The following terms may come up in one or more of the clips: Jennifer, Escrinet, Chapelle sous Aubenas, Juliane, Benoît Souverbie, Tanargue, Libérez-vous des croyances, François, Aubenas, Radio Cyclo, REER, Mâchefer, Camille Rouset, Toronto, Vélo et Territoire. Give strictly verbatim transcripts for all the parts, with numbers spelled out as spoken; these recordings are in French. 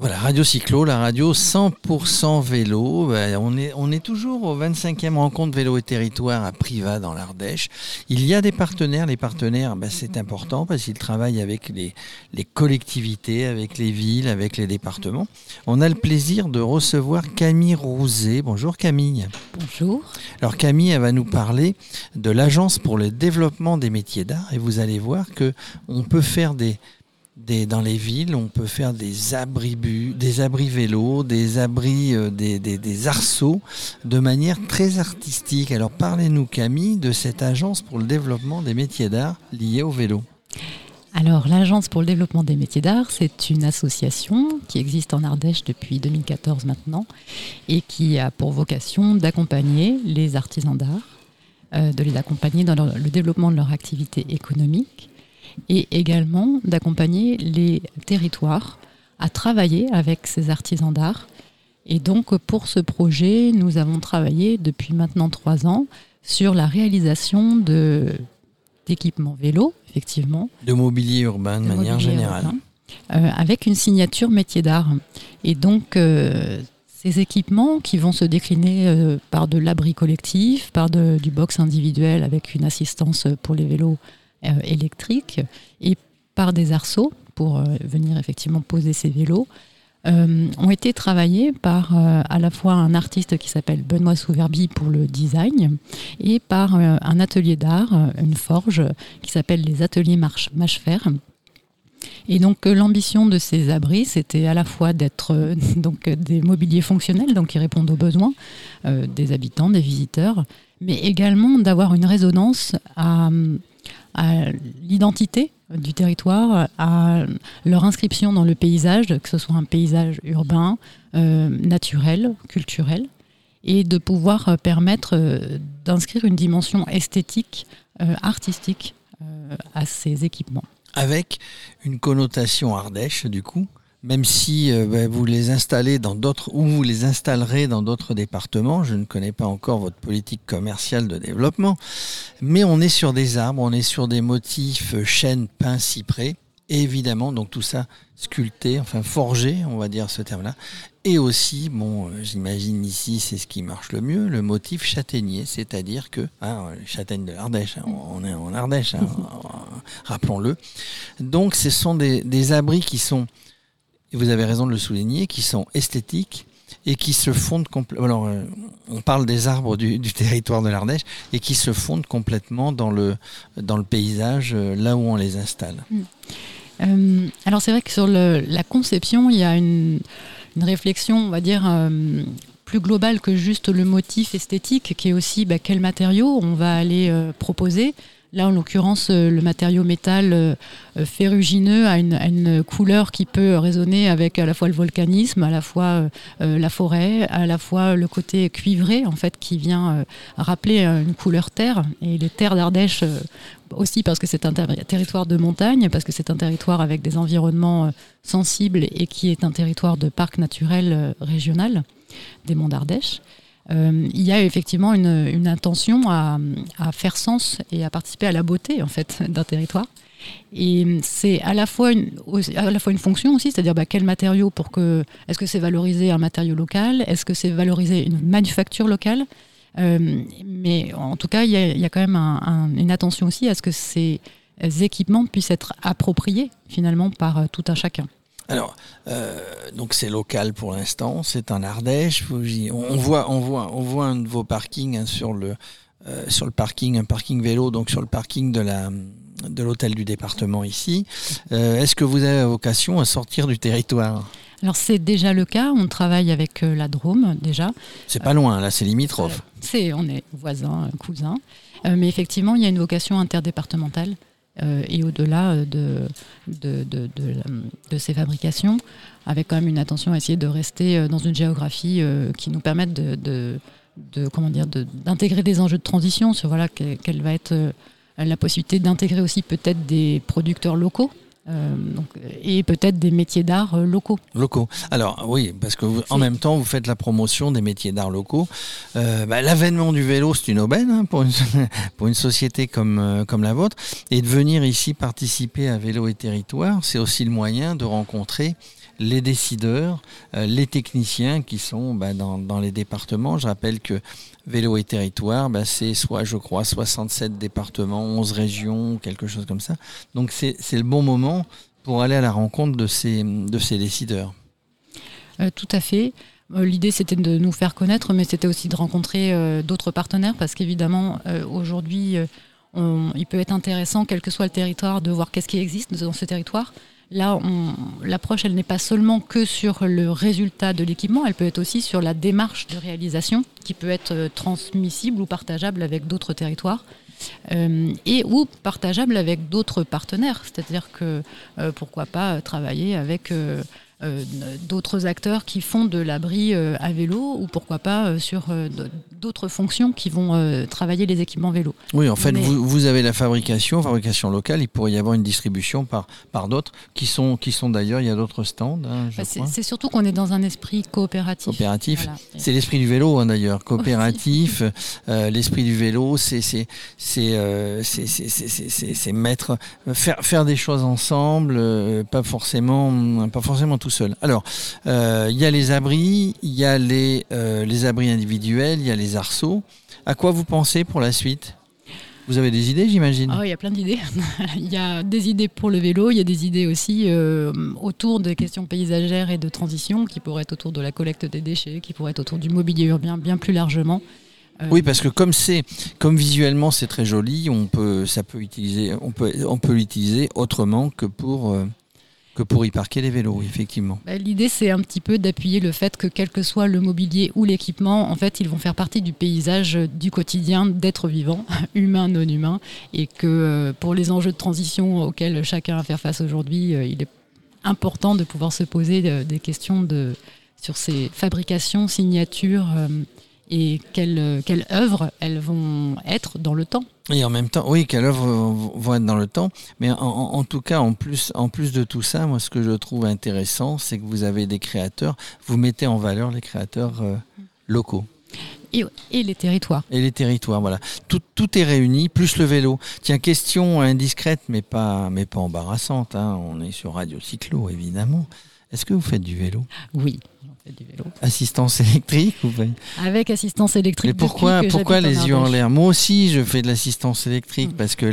Voilà, Radio Cyclo, la radio cent pour cent vélo. On est, on est toujours aux vingt-cinquième rencontre Vélo et Territoire à Privas dans l'Ardèche. Il y a des partenaires. Les partenaires, ben c'est important parce qu'ils travaillent avec les, les collectivités, avec les villes, avec les départements. On a le plaisir de recevoir Camille Rouset. Bonjour Camille. Bonjour. Alors Camille, elle va nous parler de l'Agence pour le développement des métiers d'art. Et vous allez voir qu'on peut faire des... Des, dans les villes, on peut faire des abris bu, des abris vélos, des abris, euh, des, des, des arceaux de manière très artistique. Alors parlez-nous Camille de cette agence pour le développement des métiers d'art liés au vélo. Alors l'agence pour le développement des métiers d'art, c'est une association qui existe en Ardèche depuis deux mille quatorze maintenant et qui a pour vocation d'accompagner les artisans d'art, euh, de les accompagner dans leur, le développement de leur activité économique, et également d'accompagner les territoires à travailler avec ces artisans d'art. Et donc pour ce projet, nous avons travaillé depuis maintenant trois ans sur la réalisation de, d'équipements vélos, effectivement. De mobilier urbain de, de manière générale. Urbain, euh, avec une signature métier d'art. Et donc euh, ces équipements qui vont se décliner euh, par de l'abri collectif, par de, du box individuel avec une assistance pour les vélos électrique et par des arceaux pour venir effectivement poser ces vélos euh, ont été travaillés par euh, à la fois un artiste qui s'appelle Benoît Souverbie pour le design et par euh, un atelier d'art, une forge qui s'appelle les ateliers Mâchefer. Et donc euh, l'ambition de ces abris, c'était à la fois d'être euh, donc, des mobiliers fonctionnels, donc qui répondent aux besoins euh, des habitants, des visiteurs, mais également d'avoir une résonance à à l'identité du territoire, à leur inscription dans le paysage, que ce soit un paysage urbain, euh, naturel, culturel, et de pouvoir permettre euh, d'inscrire une dimension esthétique, euh, artistique euh, à ces équipements. Avec une connotation Ardèche, du coup, même si euh, bah, vous les installez dans d'autres, ou vous les installerez dans d'autres départements, je ne connais pas encore votre politique commerciale de développement, mais on est sur des arbres, on est sur des motifs chêne, pin, cyprès, et évidemment, donc tout ça sculpté, enfin forgé, on va dire ce terme-là, et aussi, bon, j'imagine ici, c'est ce qui marche le mieux, le motif châtaignier, c'est-à-dire que, ah, châtaigne de l'Ardèche, hein, on est en Ardèche, hein, rappelons-le. Donc, ce sont des, des abris qui sont, et vous avez raison de le souligner, qui sont esthétiques et qui se fondent complètement... Alors, euh, on parle des arbres du, du territoire de l'Ardèche et qui se fondent complètement dans le, dans le paysage, euh, là où on les installe. Mmh. Euh, alors, c'est vrai que sur le, la conception, il y a une, une réflexion, on va dire... Euh, plus global que juste le motif esthétique, qui est aussi bah, quel matériau on va aller euh, proposer. Là, en l'occurrence, euh, le matériau métal euh, ferrugineux a une, a une couleur qui peut résonner avec à la fois le volcanisme, à la fois euh, la forêt, à la fois le côté cuivré, en fait, qui vient euh, rappeler une couleur terre. Et les terres d'Ardèche, euh, aussi parce que c'est un ter- territoire de montagne, parce que c'est un territoire avec des environnements euh, sensibles et qui est un territoire de parc naturel euh, régional des Monts d'Ardèche. Euh, il y a effectivement une, une intention à, à faire sens et à participer à la beauté en fait, d'un territoire. Et c'est à la fois une, à la fois une fonction aussi, c'est-à-dire bah, quel matériau pour que... Est-ce que c'est valoriser un matériau local ? Est-ce que c'est valoriser une manufacture locale ? euh, Mais en tout cas, il y a, il y a quand même un, un, une attention aussi à ce que ces équipements puissent être appropriés finalement par tout un chacun. Alors, euh, donc c'est local pour l'instant, c'est en Ardèche. On voit, on voit, on voit un de vos parkings hein, sur le euh, sur le parking, un parking vélo, donc sur le parking de la de l'hôtel du département ici. Euh, est-ce que vous avez vocation à sortir du territoire ? Alors c'est déjà le cas, on travaille avec euh, la Drôme déjà. C'est pas loin, là c'est limitrophe. Euh, c'est, on est voisins, cousins, euh, mais effectivement il y a une vocation interdépartementale. Euh, et au-delà de, de, de, de, de ces fabrications, avec quand même une attention à essayer de rester dans une géographie euh, qui nous permette de, de, de, comment dire, de, d'intégrer des enjeux de transition, sur voilà, quelle va être la possibilité d'intégrer aussi peut-être des producteurs locaux Euh, donc, et peut-être des métiers d'art euh, locaux. Locaux. Alors oui, parce que vous, en même temps, vous faites la promotion des métiers d'art locaux. Euh, bah, l'avènement du vélo, c'est une aubaine hein, pour, une, pour une société comme, euh, comme la vôtre. Et de venir ici participer à Vélo et Territoire, c'est aussi le moyen de rencontrer les décideurs, euh, les techniciens qui sont bah, dans, dans les départements. Je rappelle que Vélo et Territoire, bah, c'est soit, je crois, soixante-sept départements, onze régions, quelque chose comme ça. Donc c'est, c'est le bon moment pour aller à la rencontre de ces, de ces décideurs. Euh, tout à fait. L'idée, c'était de nous faire connaître, mais c'était aussi de rencontrer euh, d'autres partenaires, parce qu'évidemment, euh, aujourd'hui, euh, on, il peut être intéressant, quel que soit le territoire, de voir qu'est-ce qui existe dans ce territoire. Là, on, l'approche, elle n'est pas seulement que sur le résultat de l'équipement, elle peut être aussi sur la démarche de réalisation qui peut être transmissible ou partageable avec d'autres territoires euh, et ou partageable avec d'autres partenaires. C'est-à-dire que euh, pourquoi pas travailler avec euh, euh, d'autres acteurs qui font de l'abri euh, à vélo ou pourquoi pas euh, sur euh, d'autres fonctions qui vont euh, travailler les équipements vélo. Oui, en fait, Mais... vous, vous avez la fabrication, fabrication locale, il pourrait y avoir une distribution par, par d'autres qui sont, qui sont d'ailleurs, il y a d'autres stands. Hein, je bah, c'est, c'est surtout qu'on est dans un esprit coopératif. Coopératif, voilà. C'est l'esprit du vélo hein, d'ailleurs, coopératif, euh, l'esprit du vélo, c'est, c'est, c'est, euh, c'est, c'est, c'est, c'est, c'est, c'est mettre, faire, faire des choses ensemble, euh, pas forcément, pas forcément tout seul. Alors, il euh, y a les abris, il y a les, euh, les abris individuels, il y a les arceaux. À quoi vous pensez pour la suite ? Vous avez des idées, j'imagine ? Ah oui, il y a plein d'idées. Il y a des idées pour le vélo, il y a des idées aussi euh, autour des questions paysagères et de transition, qui pourraient être autour de la collecte des déchets, qui pourraient être autour du mobilier urbain, bien plus largement. Oui, parce que comme c'est, comme visuellement c'est très joli, on peut, ça peut utiliser, on peut, on peut l'utiliser autrement que pour euh... que pour y parquer les vélos, effectivement. Bah, l'idée, c'est un petit peu d'appuyer le fait que quel que soit le mobilier ou l'équipement, en fait, ils vont faire partie du paysage du quotidien d'êtres vivants, humains, non humains, et que pour les enjeux de transition auxquels chacun a à faire face aujourd'hui, il est important de pouvoir se poser des questions de, sur ces fabrications, signatures, et quelles, quelles œuvres elles vont être dans le temps. Et en même temps, oui, quelle œuvre va être dans le temps. Mais en, en tout cas, en plus, en plus de tout ça, moi, ce que je trouve intéressant, c'est que vous avez des créateurs, vous mettez en valeur les créateurs euh, locaux. Et, et les territoires. Et les territoires, voilà. Tout, tout est réuni, plus le vélo. Tiens, question indiscrète, mais pas, mais pas embarrassante. Hein. On est sur Radio Cyclo, évidemment. Est-ce que vous faites du vélo ? Oui. Du vélo. Assistance électrique ou pas ? Avec assistance électrique. Mais pourquoi, pourquoi les yeux en l'air ? Moi aussi, je fais de l'assistance électrique mmh. parce que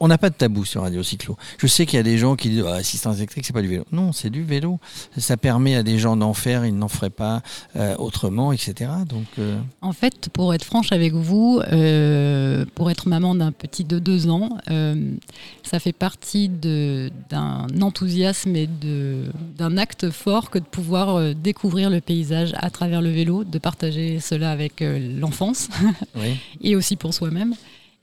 on n'a pas de tabou sur Radio Cyclo. Je sais qu'il y a des gens qui disent ah, assistance électrique, c'est pas du vélo. Non, c'est du vélo. Ça permet à des gens d'en faire, ils n'en feraient pas euh, autrement, et cetera. Donc, euh... en fait, pour être franche avec vous, euh, pour être maman d'un petit de deux ans, euh, ça fait partie de, d'un enthousiasme et de, d'un acte fort que de pouvoir euh, découvrir le paysage à travers le vélo, de partager cela avec euh, l'enfance oui. et aussi pour soi-même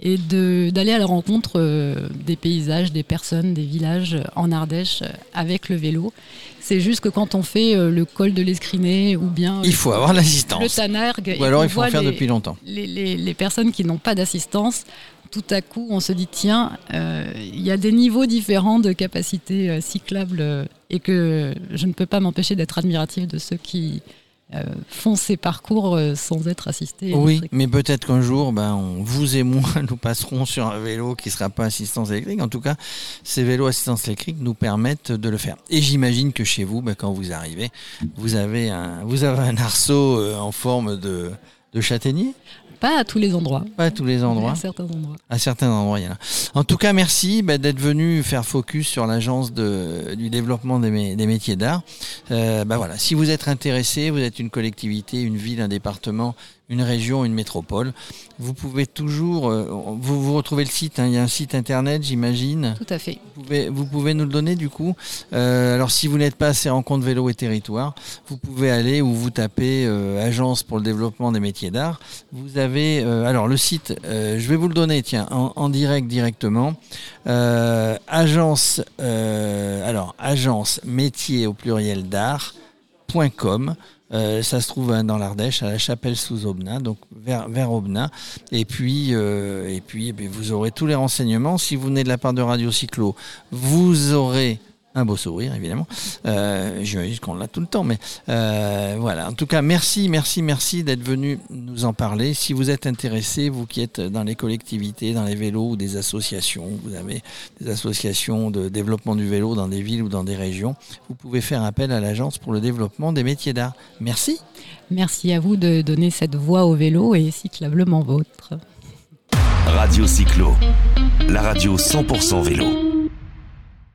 et de, d'aller à la rencontre euh, des paysages, des personnes, des villages en Ardèche euh, avec le vélo. C'est juste que quand on fait euh, le col de l'Escrinet ou bien il faut euh, avoir l'assistance. Le Tanargue, ou alors il faut en faire les, depuis longtemps. Les, les, les personnes qui n'ont pas d'assistance, tout à coup on se dit tiens, euh, il y a des niveaux différents de capacités euh, cyclables euh, et que je ne peux pas m'empêcher d'être admirative de ceux qui euh, font ces parcours euh, sans être assistés. Oui, mais peut-être qu'un jour, ben, on, vous et moi, nous passerons sur un vélo qui ne sera pas assistance électrique. En tout cas, ces vélos assistance électrique nous permettent de le faire. Et j'imagine que chez vous, ben, quand vous arrivez, vous avez un, vous avez un arceau euh, en forme de, de châtaignier ? Pas à tous les endroits. Pas à tous les endroits. À certains endroits. À certains endroits, il y en a. En tout cas, merci bah, d'être venu faire focus sur l'agence de, du développement des, mé- des métiers d'art. Euh, bah, voilà. Si vous êtes intéressé, vous êtes une collectivité, une ville, un département, une région, une métropole. Vous pouvez toujours... Euh, vous, vous retrouvez le site, hein, il y a un site internet, j'imagine. Tout à fait. Vous pouvez, vous pouvez nous le donner, du coup. Euh, alors, si vous n'êtes pas à ces rencontres vélo et territoire, vous pouvez aller ou vous tapez euh, « Agence pour le développement des métiers d'art ». Vous avez... Euh, alors, le site, euh, je vais vous le donner, tiens, en, en direct, directement. Euh, agence... Euh, alors, agence métier au pluriel d'art point com. Euh, ça se trouve hein, dans l'Ardèche, à la Chapelle sous Aubenas, donc vers, vers Aubenas. Et puis, euh, et puis eh bien, vous aurez tous les renseignements. Si vous venez de la part de Radio Cyclo, vous aurez un beau sourire, évidemment. Euh, J'imagine qu'on l'a tout le temps, mais euh, voilà. En tout cas, merci, merci, merci d'être venu nous en parler. Si vous êtes intéressés, vous qui êtes dans les collectivités, dans les vélos ou des associations, vous avez des associations de développement du vélo dans des villes ou dans des régions, vous pouvez faire appel à l'Agence pour le développement des métiers d'art. Merci. Merci à vous de donner cette voix au vélo et cyclablement vôtre. Radio Cyclo, la radio cent pour cent vélo.